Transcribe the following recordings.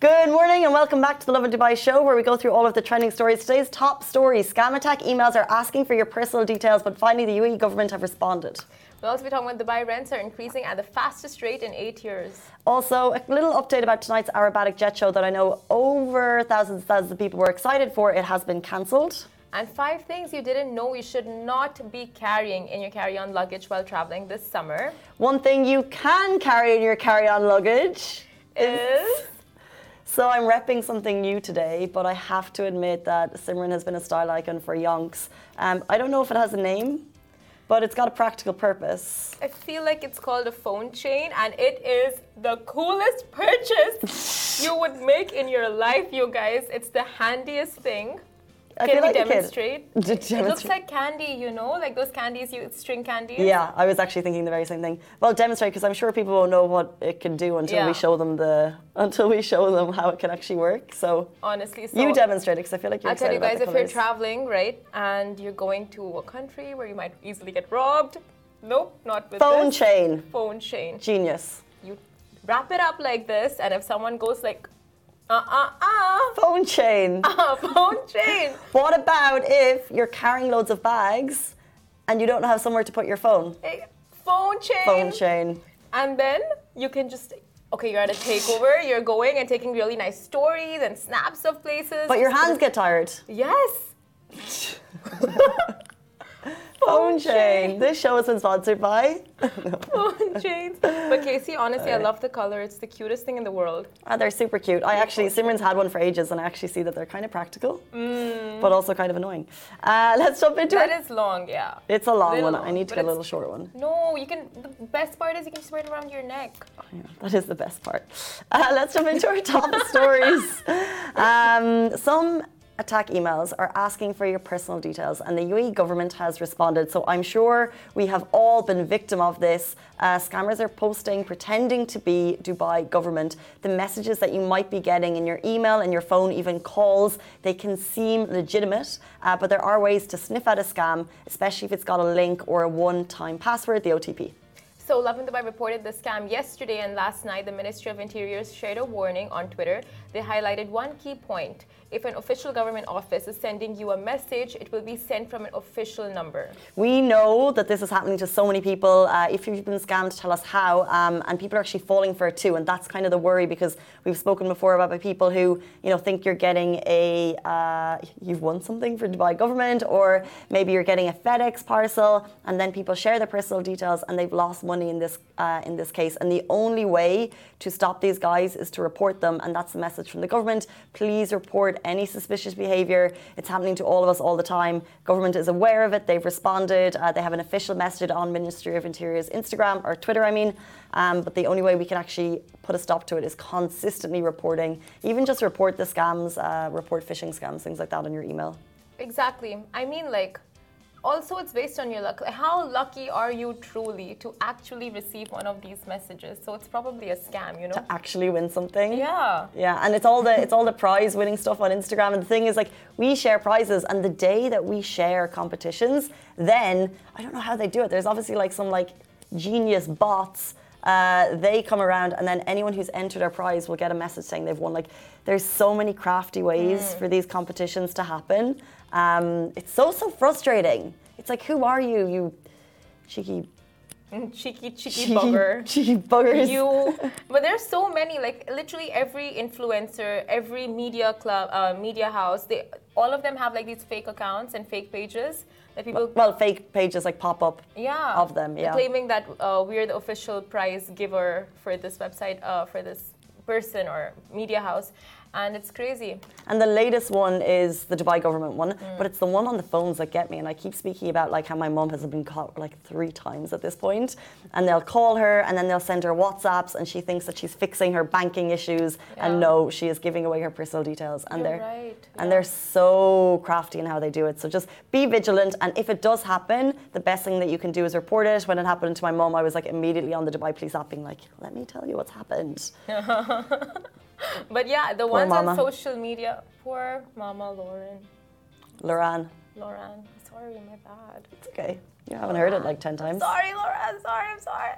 Good morning and welcome back to the Lovin Dubai show, where we go through all of the trending stories. Today's top story: scam attack emails are asking for your personal details, but finally the UAE government have responded. We'll also be talking about Dubai rents are increasing at the fastest rate in 8 years. Also, a little update about tonight's Arabic jet show that I know over thousands and thousands of people were excited for. It has been cancelled. And 5 things you didn't know you should not be carrying in your carry-on luggage while traveling this summer. One thing you can carry in your carry-on luggage is... So I'm repping something new today, but I have to admit that Simran has been a style icon for yonks. I don't know if it has a name, but it's got a practical purpose. I feel like it's called a phone chain, and it is the coolest purchase you would make in your life, you guys. It's the handiest thing. Can we demonstrate? It looks like candy, you know, like those candies, string candies. Yeah, I was actually thinking the very same thing. Well, demonstrate, because I'm sure people won't know what it can do until we show them how it can actually work. So honestly, you demonstrate, because I feel like you're excited about the colors. I'll tell you guys, if you're traveling, right, and you're going to a country where you might easily get robbed. Nope, not with phone chain. Phone chain. Genius. You wrap it up like this, and if someone goes like. Phone chain. Phone chain. What about if you're carrying loads of bags and you don't have somewhere to put your phone? Hey, phone chain. Phone chain. And then you can just, okay, you're at a takeover, you're going and taking really nice stories and snaps of places. But your hands get tired. Yes. Phone chain. This show has been sponsored by phone chains. But Casey, honestly, I love the color. It's the cutest thing in the world. Oh, they're super cute. Simran's had one for ages, and I actually see that they're kind of practical, but also kind of annoying. Let's jump into it. That is long, yeah. It's a long one. I need to get a little short one. No, you can. The best part is you can just wear it around your neck. Oh, yeah, that is the best part. Let's jump into our top stories. Some attack emails are asking for your personal details, and the UAE government has responded. So I'm sure we have all been victim of this. Scammers are posting, pretending to be Dubai government. The messages that you might be getting in your email and your phone, even calls, they can seem legitimate, but there are ways to sniff out a scam, especially if it's got a link or a one-time password, the OTP. So Lovin Dubai reported the scam yesterday, and last night the Ministry of Interior shared a warning on Twitter. They highlighted one key point. If an official government office is sending you a message, it will be sent from an official number. We know that this is happening to so many people. If you've been scammed, tell us how. And people are actually falling for it too. And that's kind of the worry, because we've spoken before about people who, you know, think you're getting you've won something for Dubai government, or maybe you're getting a FedEx parcel, and then people share their personal details and they've lost money in this case. And the only way to stop these guys is to report them, and that's the message from the government. Please report any suspicious behavior. It's happening to all of us all the time. Government is aware of it. They've responded. They have an official message on Ministry of Interior's Instagram, or Twitter, I mean. But the only way we can actually put a stop to it is consistently reporting. Even just report the scams, report phishing scams, things like that on your email. Exactly. I mean, like, also, it's based on your luck. How lucky are you truly to actually receive one of these messages? So it's probably a scam, you know. To actually win something. Yeah. Yeah, and it's all the prize winning stuff on Instagram. And the thing is, like, we share prizes, and the day that we share competitions, then I don't know how they do it. There's obviously like some like genius bots. They come around, and then anyone who's entered our prize will get a message saying they've won. Like, there's so many crafty ways for these competitions to happen. It's so frustrating. It's like, who are you, you cheeky bugger. Cheeky buggers. But there's so many, like, literally every influencer, every media club, media house, all of them have like these fake accounts and fake pages. Fake pages like pop up of them, claiming that we're the official prize giver for this website, for this person or media house, and it's crazy. And the latest one is the Dubai government one, but it's the one on the phones that get me. And I keep speaking about like how my mom has been caught like 3 times at this point, and they'll call her and then they'll send her WhatsApps, and she thinks that she's fixing her banking issues, and no, she is giving away her personal details. And they're so crafty in how they do it. So just be vigilant, and if it does happen, the best thing that you can do is report it. When it happened to my mom, I was like immediately on the Dubai police app being like, let me tell you what's happened. But yeah, the ones on social media, poor mama Lauren. Lauren. sorry, my bad. It's okay. You haven't heard it like 10 times. Sorry, Laura, I'm sorry.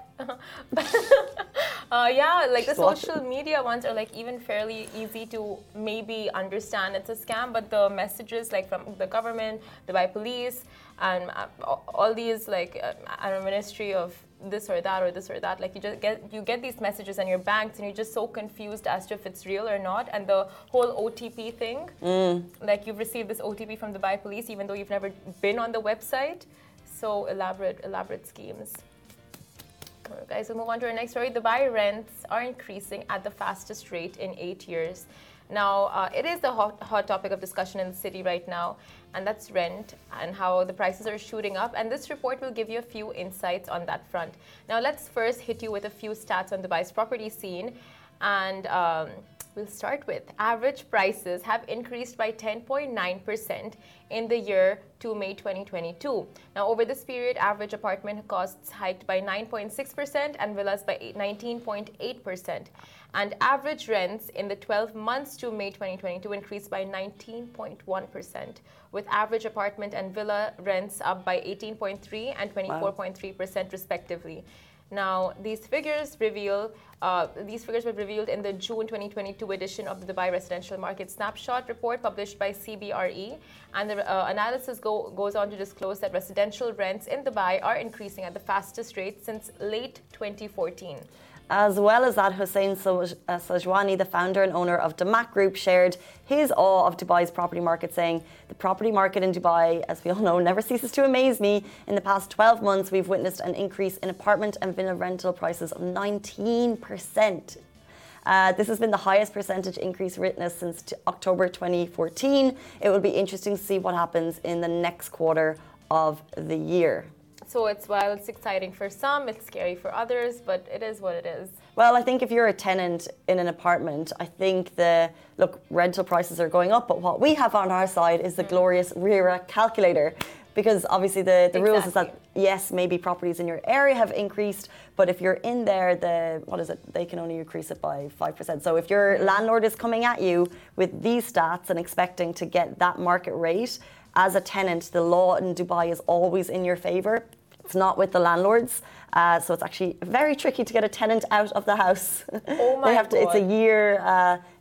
Yeah, like the social media ones are like even fairly easy to maybe understand it's a scam, but the messages like from the government, Dubai police, and all these like ministry of this or that or this or that, like you get these messages and your banks and you're just so confused as to if it's real or not. And the whole OTP thing, like you've received this OTP from Dubai police even though you've never been on the website. So elaborate schemes. Right, guys, we'll move on to our next story. Dubai rents are increasing at the fastest rate in 8 years. Now, it is the hot topic of discussion in the city right now, and that's rent and how the prices are shooting up. And this report will give you a few insights on that front. Now, let's first hit you with a few stats on Dubai's property scene. And we'll start with average prices have increased by 10.9% in the year to May 2022. Now, over this period, average apartment costs hiked by 9.6% and villas by 19.8%. And average rents in the 12 months to May 2022 increased by 19.1%, with average apartment and villa rents up by 18.3% and 24.3% respectively. Now, these figures were revealed in the June 2022 edition of the Dubai Residential Market Snapshot report published by CBRE, and the analysis goes on to disclose that residential rents in Dubai are increasing at the fastest rate since late 2014. As well as that, Hussein Sajwani, the founder and owner of Damac Group, shared his awe of Dubai's property market, saying, "The property market in Dubai, as we all know, never ceases to amaze me. In the past 12 months, we've witnessed an increase in apartment and villa rental prices of 19%. This has been the highest percentage increase witnessed since October 2014. It will be interesting to see what happens in the next quarter of the year." So it's exciting for some, it's scary for others, but it is what it is. Well, I think if you're a tenant in an apartment, I think rental prices are going up, but what we have on our side is the glorious RERA calculator. Because obviously the rules is that, yes, maybe properties in your area have increased, but if you're in there, they can only increase it by 5%. So if your landlord is coming at you with these stats and expecting to get that market rate, as a tenant, the law in Dubai is always in your favor. It's not with the landlords. So it's actually very tricky to get a tenant out of the house. Oh my God.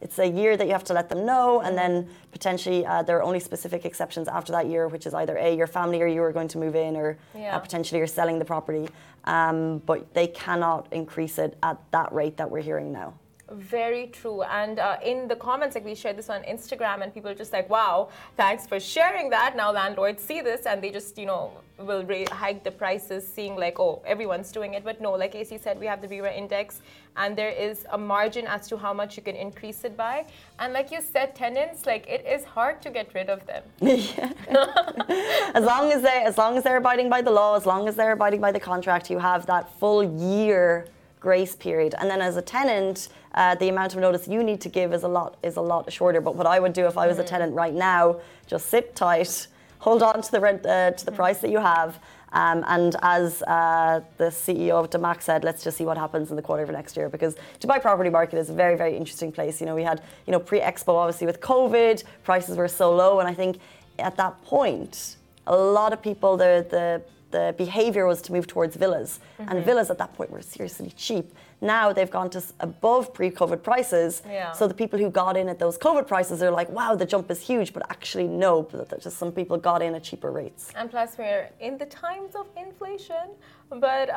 It's a year that you have to let them know, and then potentially there are only specific exceptions after that year, which is either A, your family or you are going to move in, or potentially you're selling the property. But they cannot increase it at that rate that we're hearing now. Very true. And in the comments, like we shared this on Instagram, and people are just like, wow, thanks for sharing that. Now landlords see this and they just, will hike the prices, seeing like, oh, everyone's doing it. But no, like Casey said, we have the RERA index and there is a margin as to how much you can increase it by. And like you said, tenants, like it is hard to get rid of them. As long as they're abiding by the law, as long as they're abiding by the contract, you have that full year grace period. And then as a tenant, the amount of notice you need to give is a lot shorter. But what I would do if I was a tenant right now, just sit tight, hold on to the rent, to the price that you have. And as the CEO of Damac said, let's just see what happens in the quarter of next year, because Dubai property market is a very, very interesting place. We had, pre-Expo, obviously with COVID, prices were so low. And I think at that point, a lot of people, the behavior was to move towards villas. And villas at that point were seriously cheap. Now they've gone to above pre-COVID prices. Yeah. So the people who got in at those COVID prices are like, wow, the jump is huge. But actually, no, but just some people got in at cheaper rates. And plus, we're in the times of inflation. But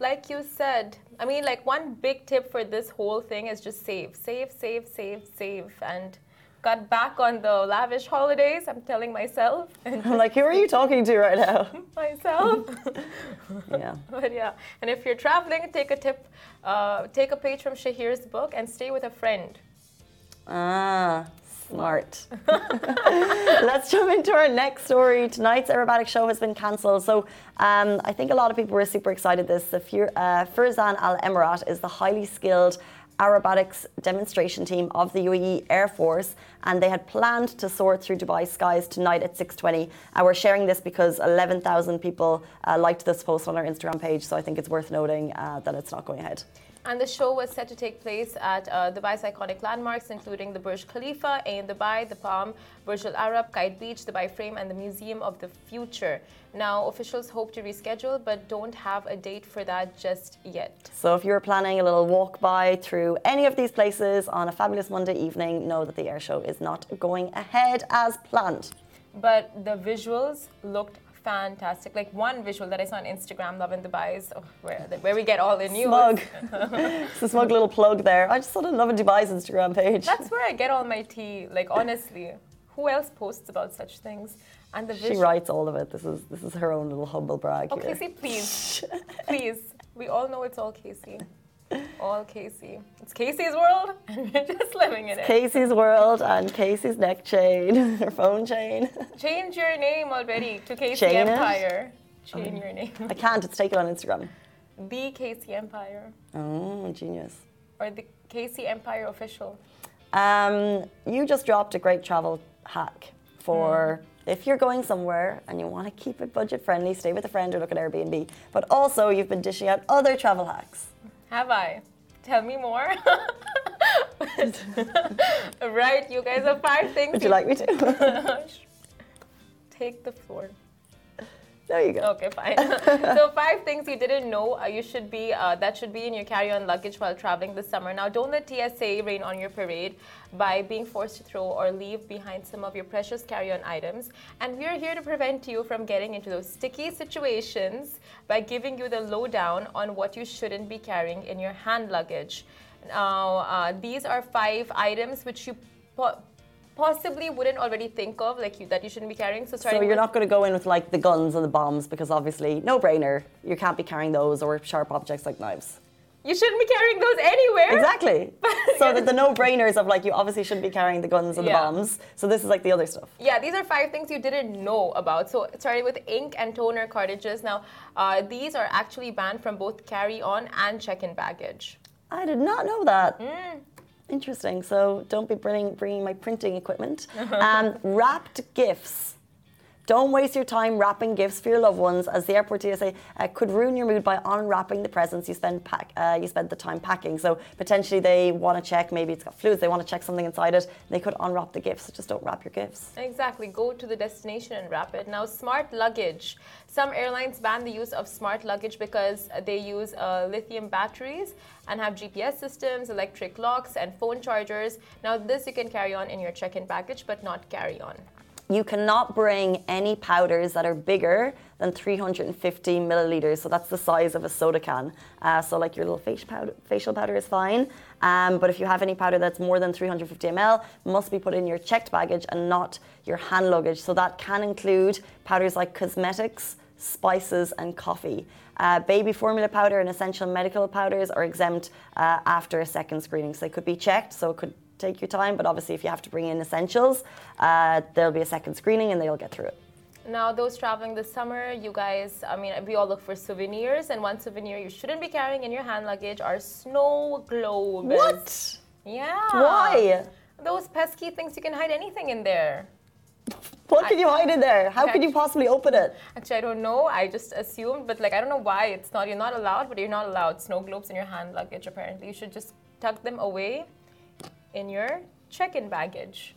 like you said, one big tip for this whole thing is just save. And got back on the lavish holidays, I'm telling myself. I'm like, who are you talking to right now? Myself. Yeah. But yeah. And if you're traveling, take a tip. Take a page from Shahir's book and stay with a friend. Ah, smart. Let's jump into our next story. Tonight's aerobatic show has been cancelled. So I think a lot of people were super excited this. Fursan Al Emarat is the highly skilled aerobatics demonstration team of the UAE Air Force, and they had planned to soar through Dubai skies tonight at 6:20. And we're sharing this because 11,000 people liked this post on our Instagram page, so I think it's worth noting that it's not going ahead. And the show was set to take place at Dubai's iconic landmarks, including the Burj Khalifa, Ain Dubai, the Palm, Burj Al Arab, Kite Beach, Dubai Frame, and the Museum of the Future. Now, officials hope to reschedule, but don't have a date for that just yet. So if you're planning a little walk by through any of these places on a fabulous Monday evening, know that the air show is not going ahead as planned. But the visuals looked fantastic. Like one visual that I saw on Instagram, Lovin Dubai, is where we get all the news. Smug. It's a smug little plug there. I just saw it on Lovin Dubai's Instagram page. That's where I get all my tea. Like, honestly, who else posts about such things? And the visual... She writes all of it. This is her own little humble brag here. Oh, Casey, please. Please. We all know it's all Casey. All Casey. It's Casey's world, and we're just living in it. Casey's world and Casey's neck chain, her phone chain. Change your name already to Casey chain Empire. It? Change your name. I can't. It's taken on Instagram. The Casey Empire. Oh, genius. Or the Casey Empire official. You just dropped a great travel hack for... If you're going somewhere and you want to keep it budget-friendly, stay with a friend or look at Airbnb. But also, you've been dishing out other travel hacks. Have I? Tell me more. Right, you guys are five things. Would you like me to? Take the floor. There you go. Okay, fine. So 5 things you didn't know that should be in your carry-on luggage while traveling this summer. Now, don't let TSA rain on your parade by being forced to throw or leave behind some of your precious carry-on items. And we are here to prevent you from getting into those sticky situations by giving you the lowdown on what you shouldn't be carrying in your hand luggage. Now, these are 5 items which you possibly wouldn't already think of, like that you shouldn't be carrying. So you're not going to go in with like the guns and the bombs, because obviously, no-brainer, you can't be carrying those, or sharp objects like knives. You shouldn't be carrying those anywhere. Exactly. So that the no-brainers of like, you obviously shouldn't be carrying the guns and the bombs. So this is like the other stuff. Yeah, these are 5 things you didn't know about. So starting with ink and toner cartridges. Now, these are actually banned from both carry-on and check-in baggage. I did not know that. Interesting. So don't be bringing my printing equipment. Wrapped gifts. Don't waste your time wrapping gifts for your loved ones, as the airport TSA could ruin your mood by unwrapping the presents you spend the time packing. So potentially they want to check, maybe it's got fluids, they want to check something inside it. They could unwrap the gifts, so just don't wrap your gifts. Exactly. Go to the destination and wrap it. Now, smart luggage. Some airlines ban the use of smart luggage because they use lithium batteries and have GPS systems, electric locks, and phone chargers. Now, this you can carry on in your check-in baggage, but not carry on. You cannot bring any powders that are bigger than 350 milliliters. So that's the size of a soda can. So like your little facial powder is fine. But if you have any powder that's more than 350 ml, must be put in your checked baggage and not your hand luggage. So that can include powders like cosmetics, spices, and coffee. Baby formula powder and essential medical powders are exempt after a second screening. So they could be checked, so it could take your time, but obviously if you have to bring in essentials, there'll be a second screening and they'll get through it. Now, those traveling this summer, you guys, I mean, we all look for souvenirs, and one souvenir you shouldn't be carrying in your hand luggage are snow globes. What? Yeah. Why? Those pesky things, you can hide anything in there. What can you hide in there? How can you possibly open it? Actually, I don't know. I just assumed, but like, I don't know why it's not, you're not allowed, but you're not allowed snow globes in your hand luggage, apparently. You should just tuck them away in your check-in baggage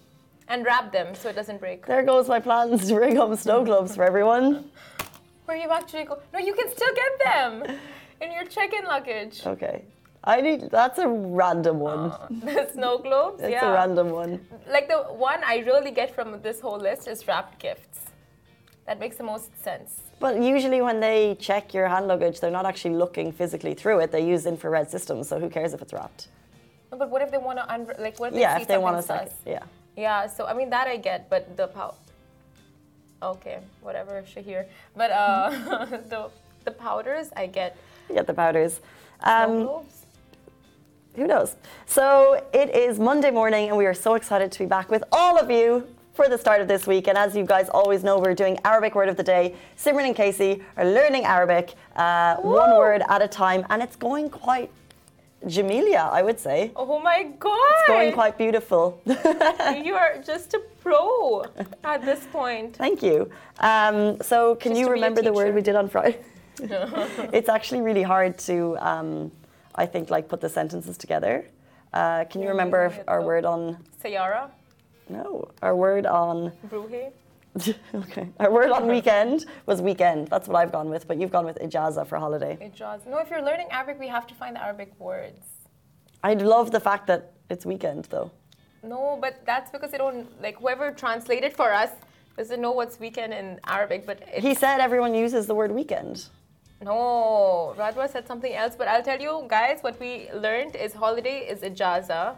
and wrap them so it doesn't break. There goes my plans to bring home snow globes for everyone. Where you actually go? No, you can still get them in your check-in luggage. Okay. That's a random one. The snow globes? It's a random one. Like the one I really get from this whole list is wrapped gifts. That makes the most sense. But usually when they check your hand luggage, they're not actually looking physically through it. They use infrared systems, so who cares if it's wrapped? No, but what if they want to if they want to suck? Yeah. So I mean that I get, but the okay, whatever, Shahir. But the powders I get. Yeah, the powders. Who knows? So it is Monday morning, and we are so excited to be back with all of you for the start of this week. And as you guys always know, we're doing Arabic word of the day. Simran and Casey are learning Arabic one word at a time, and it's going quite Jamelia, I would say. Oh my God! It's going quite beautiful. You are just a pro at this point. Thank you. So can you remember the word we did on Friday? It's actually really hard to... I think, like, put the sentences together. Can you remember our word on... Sayara? No. Our word on... Ruhi? Okay. Our word on weekend was weekend. That's what I've gone with, but you've gone with ijaza for holiday. Ijaza. No, if you're learning Arabic, we have to find the Arabic words. I love the fact that it's weekend, though. No, but that's because they don't... Like, whoever translated for us doesn't know what's weekend in Arabic, but... He said everyone uses the word weekend. No, Radwa said something else, but I'll tell you guys what we learned is holiday is ijaza.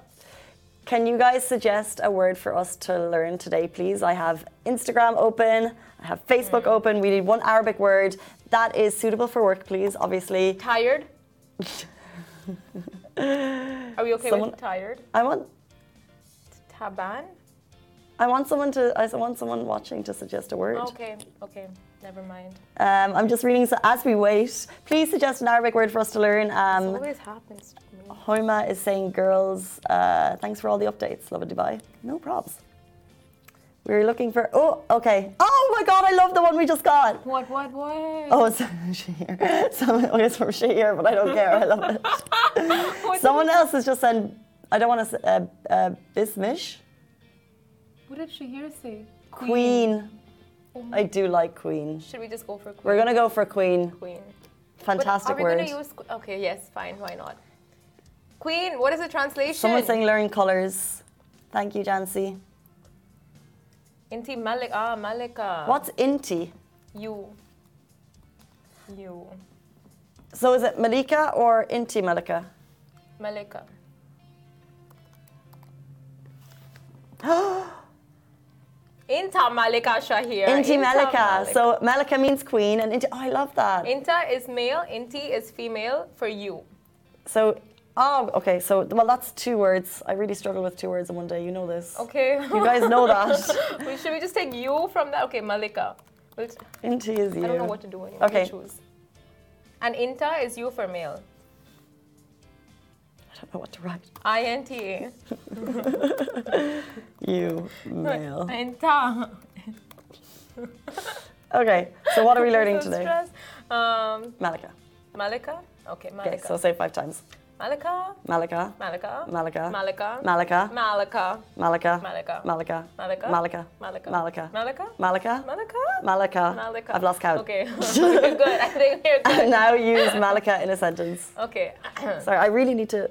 Can you guys suggest a word for us to learn today, please? I have Instagram open, I have Facebook open. We need one Arabic word that is suitable for work, please, obviously. Tired? Are we okay with tired? I want... Taban? I want someone watching to suggest a word. Okay. Never mind. I'm just reading, so as we wait, please suggest an Arabic word for us to learn. This always happens to me. Hoima is saying, girls, thanks for all the updates. Love it, Dubai. No probs. We're looking for... Oh, okay. Oh, my God, I love the one we just got. What? Oh, it's Shahir. It's from Shahir, but I don't care. I love it. Someone else has just said, I don't want to say... Bismish. What did Shahir say? Queen. I do like queen. Should we just go for queen? We're going to go for queen. Queen. Fantastic word. Are we going to use... Okay, yes, fine. Why not? Queen, what is the translation? Someone's saying learn colors. Thank you, Jancy. Inti Malik. Malika. What's inti? You. So is it Malika or inti Malika? Malika. Inta Malika Shahir. Inti Malika. So Malika means queen, and Inti. Oh, I love that. Inta is male, Inti is female for you. So, okay. So, well, that's two words. I really struggle with two words in one day. You know this. Okay. You guys know that. Should we just take you from that? Okay, Malika. Inti is you. I don't know what to do anymore. Okay. Choose. And Inta is you for male. I don't know what to write. I-N-T-A. You, male. Inta. Okay, so what are we learning today? Malika. Malika? Okay, Malika. Okay, so say 5 times. Malika. Malika. Malika. Malika. Malika. Malika. Malika. Malika. Malika. Malika. Malika. Malika. Malika. Malika. Malika. Malika. Malika. Malika. I've lost count. Okay. Good. I think we're good. Now use Malika in a sentence. Okay. Sorry, I really need to...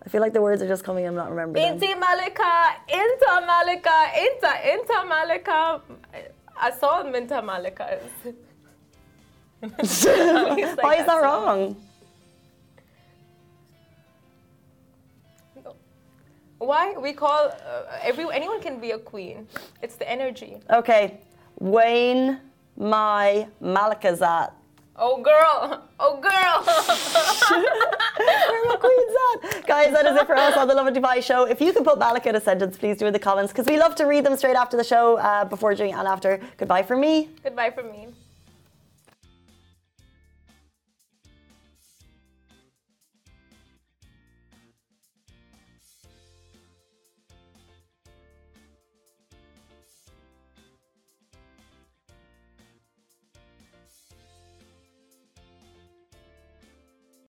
I feel like the words are just coming, I'm not remembering. Inti Malika, Inta Malika, Inta Malika. I saw Minta Malika. Why is that wrong? Why? We call... anyone can be a queen. It's the energy. Okay. Wayne, my Malakazat. Oh, girl. Where my queen's at? Guys, that is it for us on the Love and Dubai show. If you can put Malika in a sentence, please do in the comments, because we love to read them straight after the show, before, during, and after. Goodbye from me.